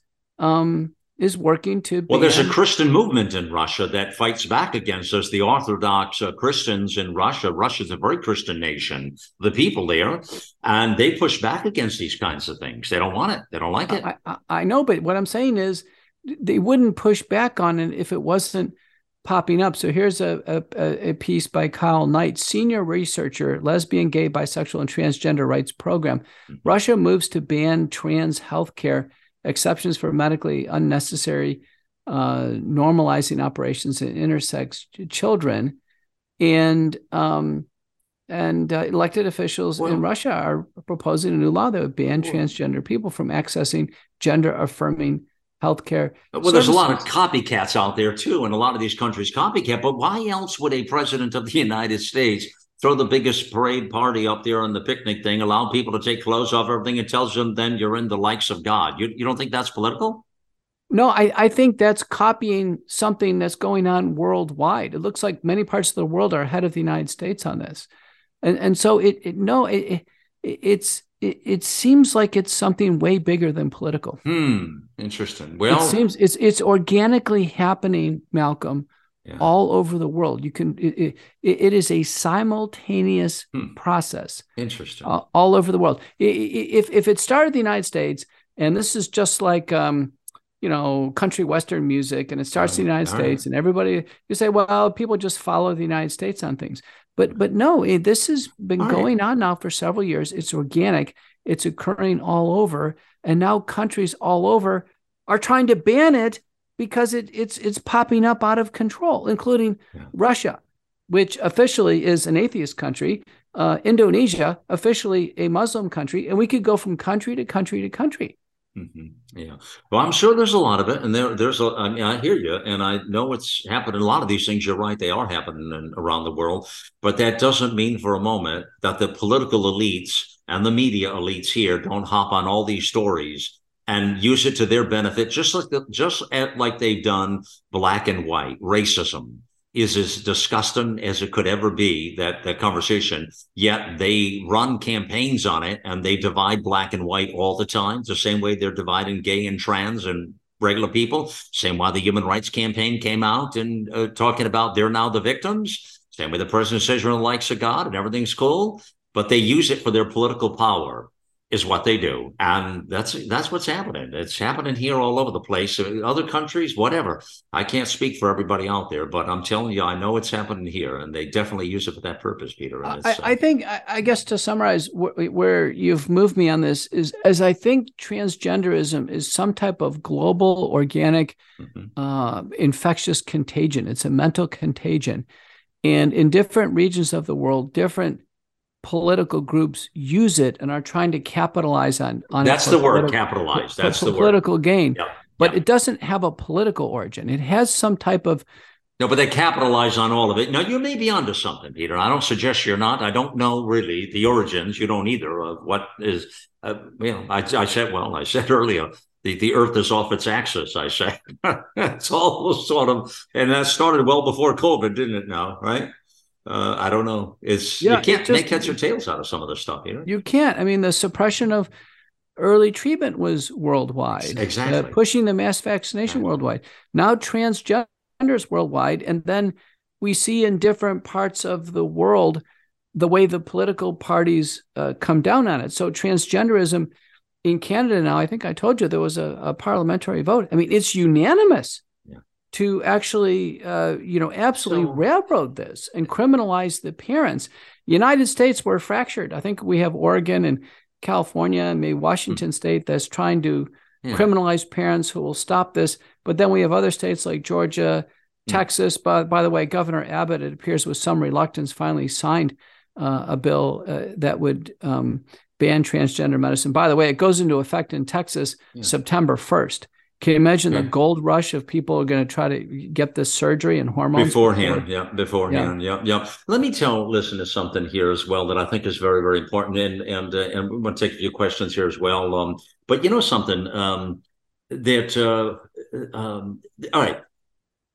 working to ban. Well, there's a Christian movement in Russia that fights back against us, the Orthodox Christians in Russia. Russia's a very Christian nation, the people there, and they push back against these kinds of things. They don't want it. They don't like it. I know, but what I'm saying is they wouldn't push back on it if it wasn't popping up. So here's a piece by Kyle Knight, senior researcher, lesbian, gay, bisexual, and transgender rights program. Mm-hmm. Russia moves to ban trans healthcare. Exceptions for medically unnecessary normalizing operations in intersex children, and elected officials in Russia are proposing a new law that would ban transgender people from accessing gender-affirming healthcare. Well, services. There's a lot of copycats out there too, and a lot of these countries copycat. But why else would a president of the United States throw the biggest parade party up there on the picnic thing, allow people to take clothes off everything, and tells them then you're in the likes of God? You don't think that's political? No, I think that's copying something that's going on worldwide. It looks like many parts of the world are ahead of the United States on this. And so it seems like it's something way bigger than political. Interesting. Well, it seems it's organically happening, Malcolm, all over the world. You can it is a simultaneous process. Interesting. All over the world. If it started in the United States, and this is just like country Western music, and it starts in the United States, and everybody, you say, well, people just follow the United States on things. But no, this has been going on now for several years. It's organic. It's occurring all over. And now countries all over are trying to ban it because it's popping up out of control, including Russia, which officially is an atheist country, Indonesia, officially a Muslim country. And we could go from country to country to country. Mm-hmm. Yeah. Well, I'm sure there's a lot of it. And I mean, I hear you, and I know it's happening. A lot of these things, you're right, they are happening around the world. But that doesn't mean for a moment that the political elites and the media elites here don't hop on all these stories and use it to their benefit, just like they've done black and white. Racism is as disgusting as it could ever be, that conversation, yet they run campaigns on it, and they divide black and white all the time, the same way they're dividing gay and trans and regular people, same why the Human Rights Campaign came out and talking about they're now the victims, same way the person says you're in the likes of God and everything's cool, but they use it for their political power is what they do. And that's what's happening. It's happening here all over the place. Other countries, whatever. I can't speak for everybody out there, but I'm telling you, I know it's happening here, and they definitely use it for that purpose, Peter. I think, I guess to summarize where you've moved me on this is, as I think transgenderism is some type of global, organic, infectious contagion. It's a mental contagion. And in different regions of the world, different political groups use it and are trying to capitalize on that's the word, capitalize. That's the political gain. Yep. But it doesn't have a political origin. It has some type of but they capitalize on all of it. Now, you may be onto something, Peter. I don't suggest you're not. I don't know really the origins. You don't either of what is. I said earlier, the Earth is off its axis. I said it's almost sort of, and that started well before COVID, didn't it? Now, right? I don't know. You can't make heads or tails out of some of this stuff here. You can't. I mean, the suppression of early treatment was worldwide. Exactly. Pushing the mass vaccination worldwide. Now transgenders worldwide. And then we see in different parts of the world the way the political parties come down on it. So transgenderism in Canada now, I think I told you there was a parliamentary vote. I mean, it's unanimous to actually, absolutely railroad this and criminalize the parents. United States, we're fractured. I think we have Oregon and California and maybe Washington State that's trying to criminalize parents who will stop this. But then we have other states like Georgia, Texas. By the way, Governor Abbott, it appears with some reluctance, finally signed a bill that would ban transgender medicine. By the way, it goes into effect in Texas September 1st. Can you imagine the gold rush of people are going to try to get this surgery and hormones? Beforehand. Let me listen to something here as well that I think is very, very important. And we're going to take a few questions here as well. But you know something all right.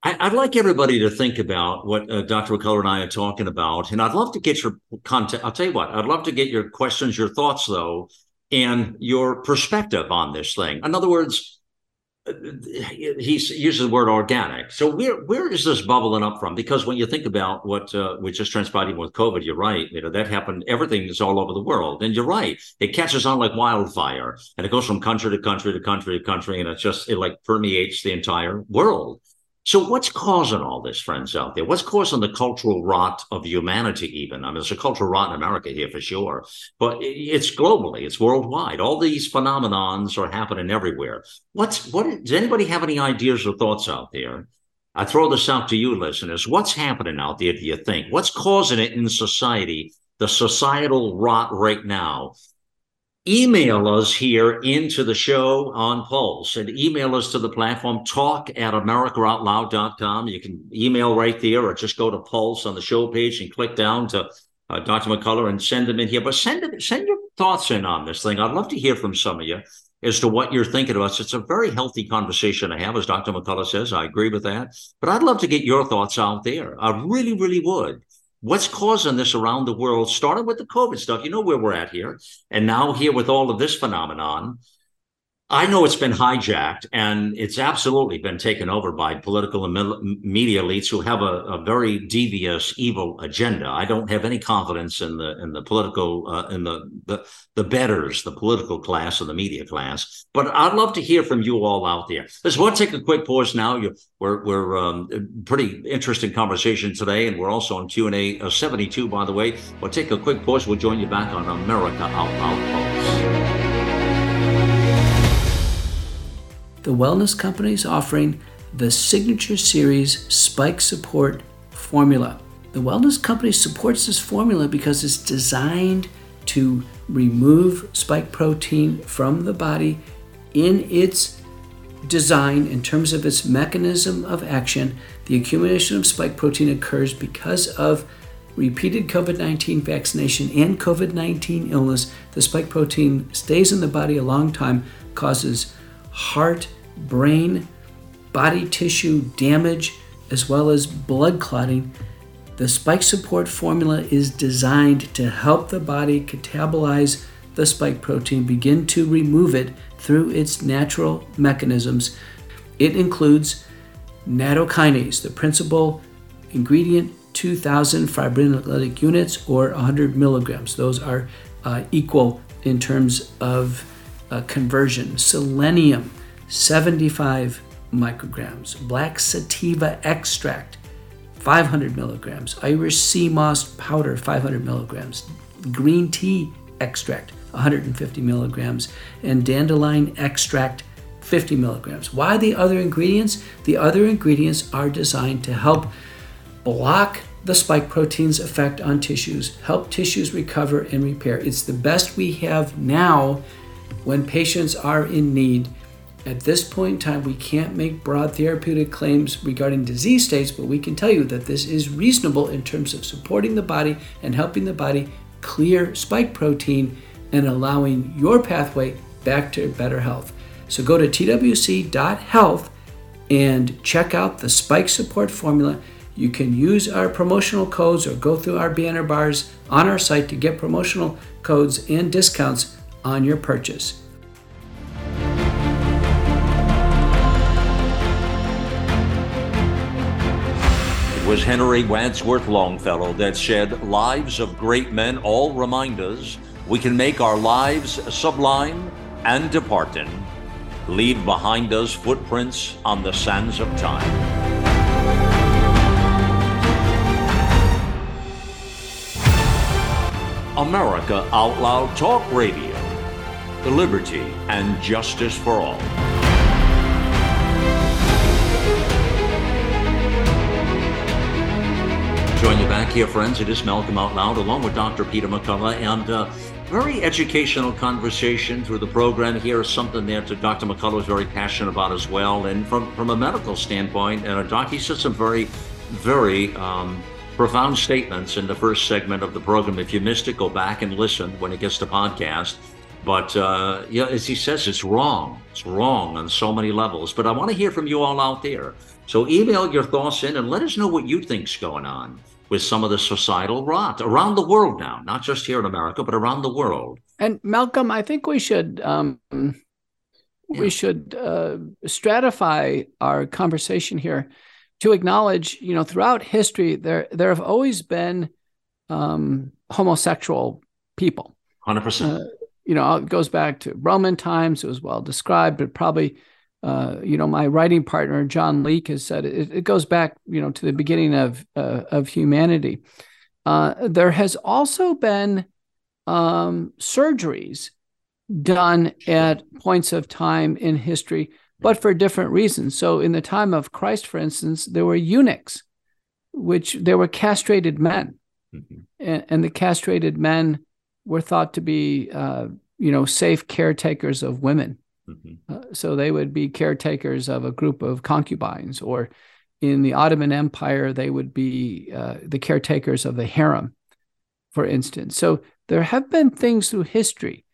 I'd like everybody to think about what Dr. McCullough and I are talking about. And I'd love to get your content. I'll tell you what, I'd love to get your questions, your thoughts, though, and your perspective on this thing. In other words, he uses the word organic. So where is this bubbling up from? Because when you think about what we just transpired with COVID, you're right. That happened. Everything is all over the world. And you're right. It catches on like wildfire. And it goes from country to country to country to country. And it permeates the entire world. So what's causing all this, friends out there? What's causing the cultural rot of humanity even? I mean, it's a cultural rot in America here for sure, but it's globally, it's worldwide. All these phenomenons are happening everywhere. Does anybody have any ideas or thoughts out there? I throw this out to you listeners. What's happening out there, do you think? What's causing it in society, the societal rot right now? Email us here into the show on Pulse and email us to the platform, talk@americaoutloud.com. You can email right there or just go to Pulse on the show page and click down to Dr. McCullough and send them in here. But send your thoughts in on this thing. I'd love to hear from some of you. as to what you're thinking of us. It's a very healthy conversation to have, as Dr. McCullough says. I agree with that. But I'd love to get your thoughts out there. I really, really would. What's causing this around the world, starting with the COVID stuff? You know where we're at here. And now here with all of this phenomenon, I know it's been hijacked, and it's absolutely been taken over by political and media elites who have a very devious, evil agenda. I don't have any confidence in the political, in the betters, the political class or the media class. But I'd love to hear from you all out there. Let's take a quick pause now. We're pretty interesting conversation today, and we're also on Q&A 72, by the way. We'll take a quick pause. We'll join you back on America Out Loud Pulse. The Wellness Company is offering the signature series Spike Support Formula. The Wellness Company supports this formula because it's designed to remove spike protein from the body in its design, in terms of its mechanism of action. The accumulation of spike protein occurs because of repeated COVID-19 vaccination and COVID-19 illness. The spike protein stays in the body a long time, causes heart, brain, body tissue damage, as well as blood clotting. The Spike Support Formula is designed to help the body catabolize the spike protein, begin to remove it through its natural mechanisms. It includes natokinase, the principal ingredient, 2,000 fibrinolytic units or 100 milligrams. Those are equal in terms of conversion. Selenium, 75 micrograms. Black sativa extract, 500 milligrams. Irish sea moss powder, 500 milligrams. Green tea extract, 150 milligrams. And dandelion extract, 50 milligrams. Why the other ingredients? The other ingredients are designed to help block the spike protein's effect on tissues, help tissues recover and repair. It's the best we have now when patients are in need. At this point in time, we can't make broad therapeutic claims regarding disease states, but we can tell you that this is reasonable in terms of supporting the body and helping the body clear spike protein and allowing your pathway back to better health. So go to twc.health and check out the Spike Support Formula. You can use our promotional codes or go through our banner bars on our site to get promotional codes and discounts on your purchase. It was Henry Wadsworth Longfellow that said, "Lives of great men all remind us we can make our lives sublime and departing, leave behind us footprints on the sands of time." America Out Loud Talk Radio. The liberty and justice for all. Join you back here, friends. It is Malcolm Out Loud, along with Dr. Peter McCullough, and very educational conversation through the program here. Something there that Dr. McCullough is very passionate about as well. And from a medical standpoint, Doc, he said some very, very profound statements in the first segment of the program. If you missed it, go back and listen when it gets to podcast. But as he says, it's wrong. It's wrong on so many levels. But I want to hear from you all out there. So email your thoughts in and let us know what you think's going on with some of the societal rot around the world now, not just here in America, but around the world. And Malcolm, I think we should stratify our conversation here to acknowledge, throughout history, there have always been homosexual people. 100%. It goes back to Roman times. It was well described, but probably, my writing partner, John Leake, has said it goes back, to the beginning of humanity. There has also been surgeries done at points of time in history, but for different reasons. So in the time of Christ, for instance, there were eunuchs, which they were castrated men. Mm-hmm. And the castrated men were thought to be, safe caretakers of women. Mm-hmm. So they would be caretakers of a group of concubines, or in the Ottoman Empire, they would be the caretakers of the harem, for instance. So there have been things through history,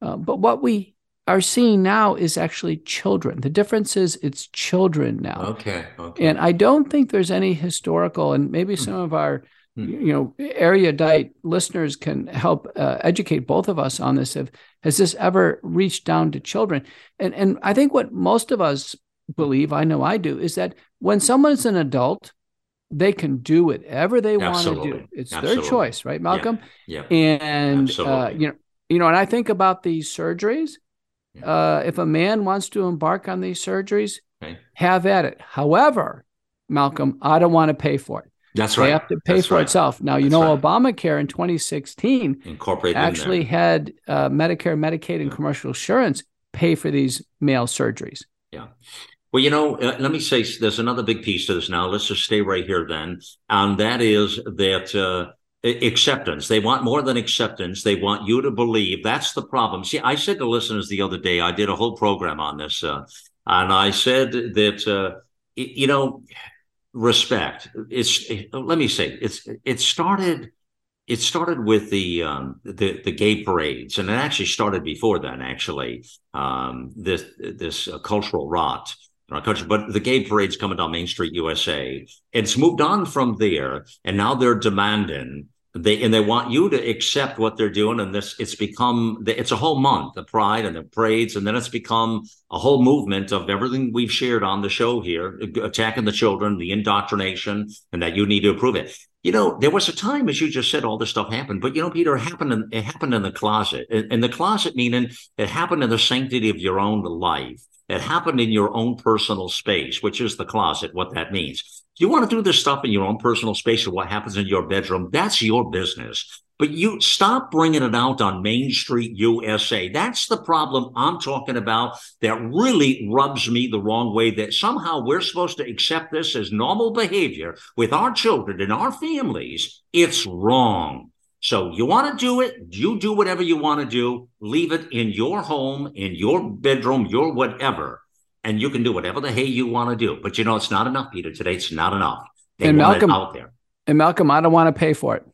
but what we are seeing now is actually children. The difference is it's children now. Okay. And I don't think there's any historical, and maybe some of our erudite listeners can help educate both of us on this. Has this ever reached down to children? And I think what most of us believe, I know I do, is that when someone is an adult, they can do whatever they want to do. It's their choice, right, Malcolm? Yeah. And and I think about these surgeries. If a man wants to embark on these surgeries, have at it. However, Malcolm, I don't want to pay for it. That's right. They have to pay for itself. Now, Obamacare in 2016 actually had Medicare, Medicaid, and commercial insurance pay for these male surgeries. Yeah. Well, let me say there's another big piece to this now. Let's just stay right here then. And that is that acceptance. They want more than acceptance. They want you to believe. That's the problem. See, I said to listeners the other day, I did a whole program on this, and I said that, respect. It started with the gay parades, and it actually started before then. Actually, this cultural rot in our country, but the gay parades coming down Main Street, USA. It's moved on from there, and now they're demanding. They want you to accept what they're doing, and it's a whole month of pride and the parades, and then it's become a whole movement of everything we've shared on the show here, attacking the children, the indoctrination, and that you need to approve it. There was a time, as you just said, all this stuff happened, but Peter, it happened in the closet. In the closet, meaning it happened in the sanctity of your own life. It happened in your own personal space, which is the closet, what that means. You want to do this stuff in your own personal space and what happens in your bedroom, that's your business. But you stop bringing it out on Main Street, USA. That's the problem I'm talking about that really rubs me the wrong way, that somehow we're supposed to accept this as normal behavior with our children and our families. It's wrong. So you want to do it, you do whatever you want to do, leave it in your home, in your bedroom, your whatever, and you can do whatever the hay you want to do. But it's not enough, Peter, today. It's not enough. They want it out there. And Malcolm, I don't want to pay for it.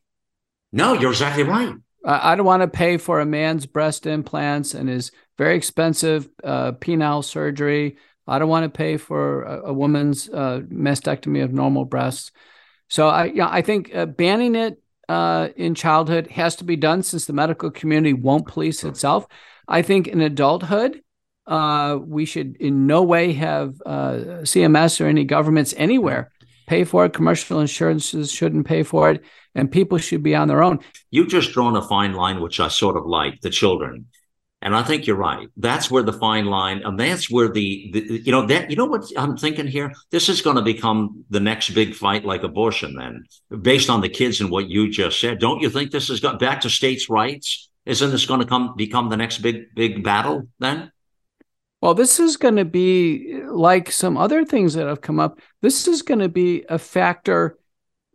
No, you're exactly right. I don't want to pay for a man's breast implants and his very expensive penile surgery. I don't want to pay for a woman's mastectomy of normal breasts. So I think banning it in childhood has to be done since the medical community won't police itself. I think in adulthood, we should in no way have CMS or any governments anywhere pay for it. Commercial insurances shouldn't pay for it, and people should be on their own. You've just drawn a fine line, which I sort of like, the children. And I think you're right. That's where the fine line, and that's where what I'm thinking here? This is going to become the next big fight like abortion then, based on the kids and what you just said. Don't you think this has got back to states' rights? Isn't this going to become the next big battle then? Well, this is going to be like some other things that have come up. This is going to be a factor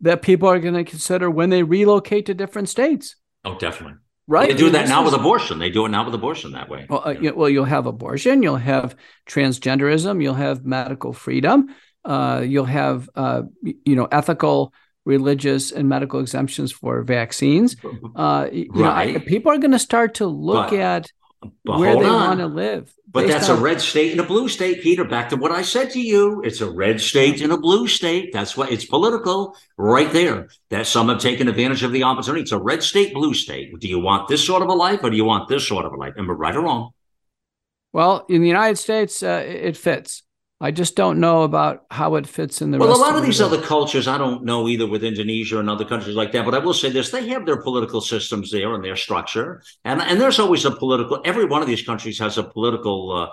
that people are going to consider when they relocate to different states. Oh, definitely. Right. They do that now with abortion. They do it now with abortion that way. Well, you'll have abortion. You'll have transgenderism. You'll have medical freedom. You'll have, ethical, religious, and medical exemptions for vaccines. People are going to start to look at where they want to live. But that's a red state and a blue state, Peter. Back to what I said to you. It's a red state and a blue state. That's why it's political right there. That some have taken advantage of the opportunity. It's a red state, blue state. Do you want this sort of a life or do you want this sort of a life? Am I right or wrong? Well, in the United States, it fits. I just don't know about how it fits in the rest of the world. Well, a lot of these other cultures, I don't know either with Indonesia and other countries like that, but I will say this, they have their political systems there and their structure. And there's always every one of these countries has a political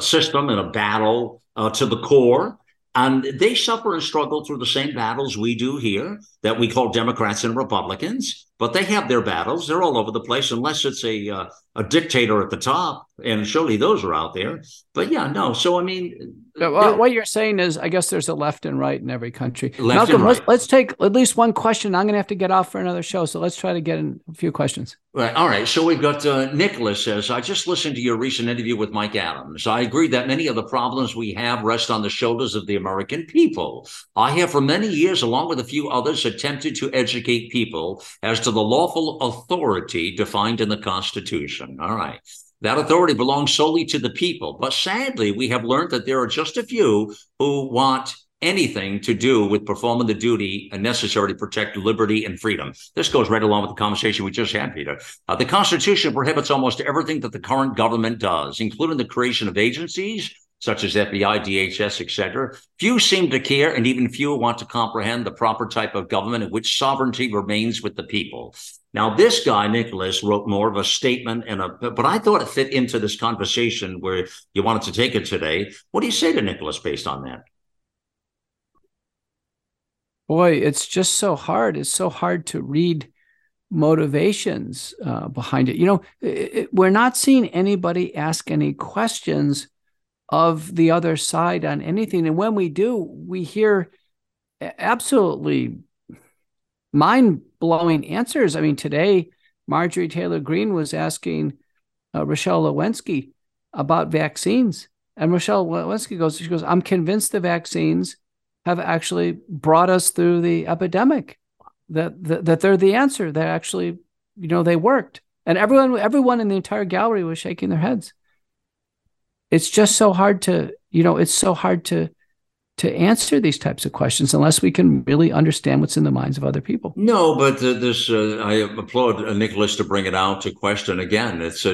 system and a battle to the core. And they suffer and struggle through the same battles we do here that we call Democrats and Republicans, but they have their battles. They're all over the place, unless it's a dictator at the top, and surely those are out there. But so I mean, what you're saying is, I guess there's a left and right in every country. Malcolm, let's take at least one question. I'm going to have to get off for another show, so let's try to get in a few questions. Right. All right. So we've got Nicholas says, I just listened to your recent interview with Mike Adams. I agree that many of the problems we have rest on the shoulders of the American people. I have for many years, along with a few others, attempted to educate people as to the lawful authority defined in the Constitution. All right. That authority belongs solely to the people. But sadly, we have learned that there are just a few who want anything to do with performing the duty necessary to protect liberty and freedom. This goes right along with the conversation we just had, Peter. The Constitution prohibits almost everything that the current government does, including the creation of agencies such as FBI, DHS, etc. Few seem to care, and even fewer want to comprehend the proper type of government in which sovereignty remains with the people. Now, this guy, Nicholas, wrote more of a statement, but I thought it fit into this conversation where you wanted to take it today. What do you say to Nicholas based on that? Boy, it's just so hard. It's so hard to read motivations behind it. You know, we're not seeing anybody ask any questions of the other side on anything. And when we do, we hear absolutely mind-blowing answers. I mean, today, Marjorie Taylor Greene was asking Rochelle Lewinsky about vaccines. And Rochelle Lewinsky goes, I'm convinced the vaccines have actually brought us through the epidemic, that they're the answer, that actually, you know, they worked. And everyone in the entire gallery was shaking their heads. It's just so hard to, you know, it's so hard to answer these types of questions unless we can really understand what's in the minds of other people. No, but I applaud Nicholas to bring it out to question again. It's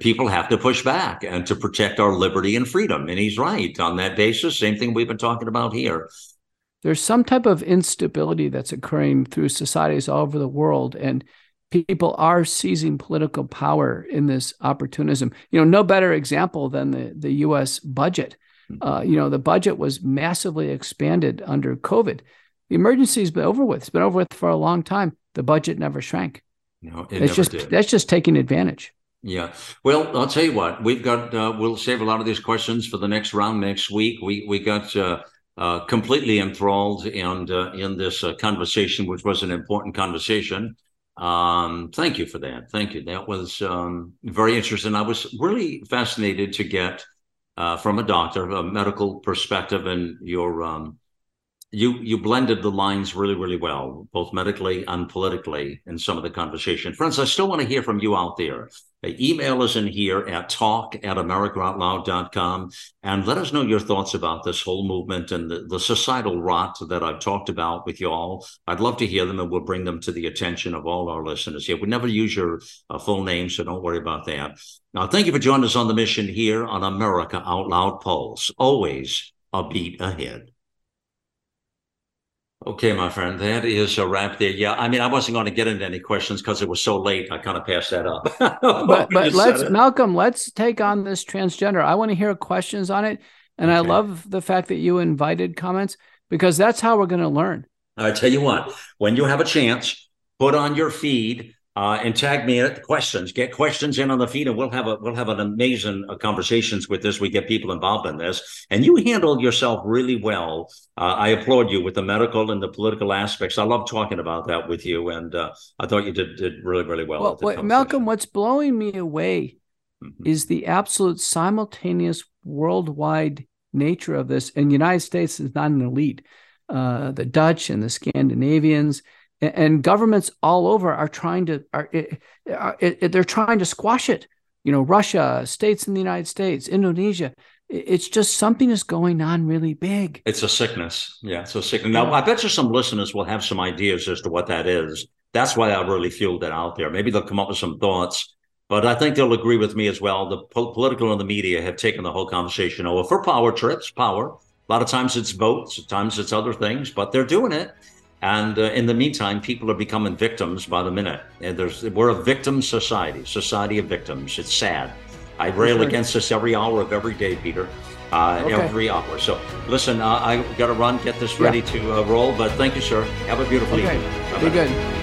people have to push back and to protect our liberty and freedom. And he's right on that basis. Same thing we've been talking about here. There's some type of instability that's occurring through societies all over the world, and people are seizing political power in this opportunism. You know, no better example than the U.S. budget. You know, the budget was massively expanded under COVID. The emergency's been over with. It's been over with for a long time. The budget never shrank. No, it never did. That's just taking advantage. Yeah. Well, I'll tell you what. We've got. We'll save a lot of these questions for the next round next week. We got. Completely enthralled in this conversation, which was an important conversation. Thank you for that. Thank you. That was very interesting. I was really fascinated to get from a doctor, a medical perspective, and your you blended the lines really, really well, both medically and politically in some of the conversation. Friends, I still want to hear from you out there. Email us in here at talk@americaoutloud.com and let us know your thoughts about this whole movement and the societal rot that I've talked about with you all. I'd love to hear them, and we'll bring them to the attention of all our listeners here. We never use your full name, so don't worry about that. Now, thank you for joining us on the mission here on America Out Loud Pulse. Always a beat ahead. Okay, my friend, that is a wrap there. Yeah, I mean, I wasn't going to get into any questions because it was so late. I kind of passed that up. but Malcolm, let's take on this transgender. I want to hear questions on it. And okay. I love the fact that you invited comments, because that's how we're going to learn. I tell you what, when you have a chance, put on your feed and tag me at questions. Get questions in on the feed, and we'll have an amazing conversations with this. We get people involved in this, and you handled yourself really well. I applaud you with the medical and the political aspects. I love talking about that with you, and I thought you did really, really well. Well, Malcolm, what's blowing me away is the absolute simultaneous worldwide nature of this. And the United States is not an elite. The Dutch and the Scandinavians. And governments all over are trying to squash it. You know, Russia, states in the United States, Indonesia. It's just something is going on really big. It's a sickness. Yeah, it's a sickness. Now, I bet you some listeners will have some ideas as to what that is. That's why I really fueled it out there. Maybe they'll come up with some thoughts. But I think they'll agree with me as well. The political and the media have taken the whole conversation over for power trips, power. A lot of times it's votes, sometimes it's other things, but they're doing it. And in the meantime, people are becoming victims by the minute. And we're a victim society, society of victims. It's sad. I rail against this every hour of every day, Peter, every hour. So listen, I got to run, get this ready to roll. But thank you, sir. Have a beautiful evening. Bye-bye. Be good.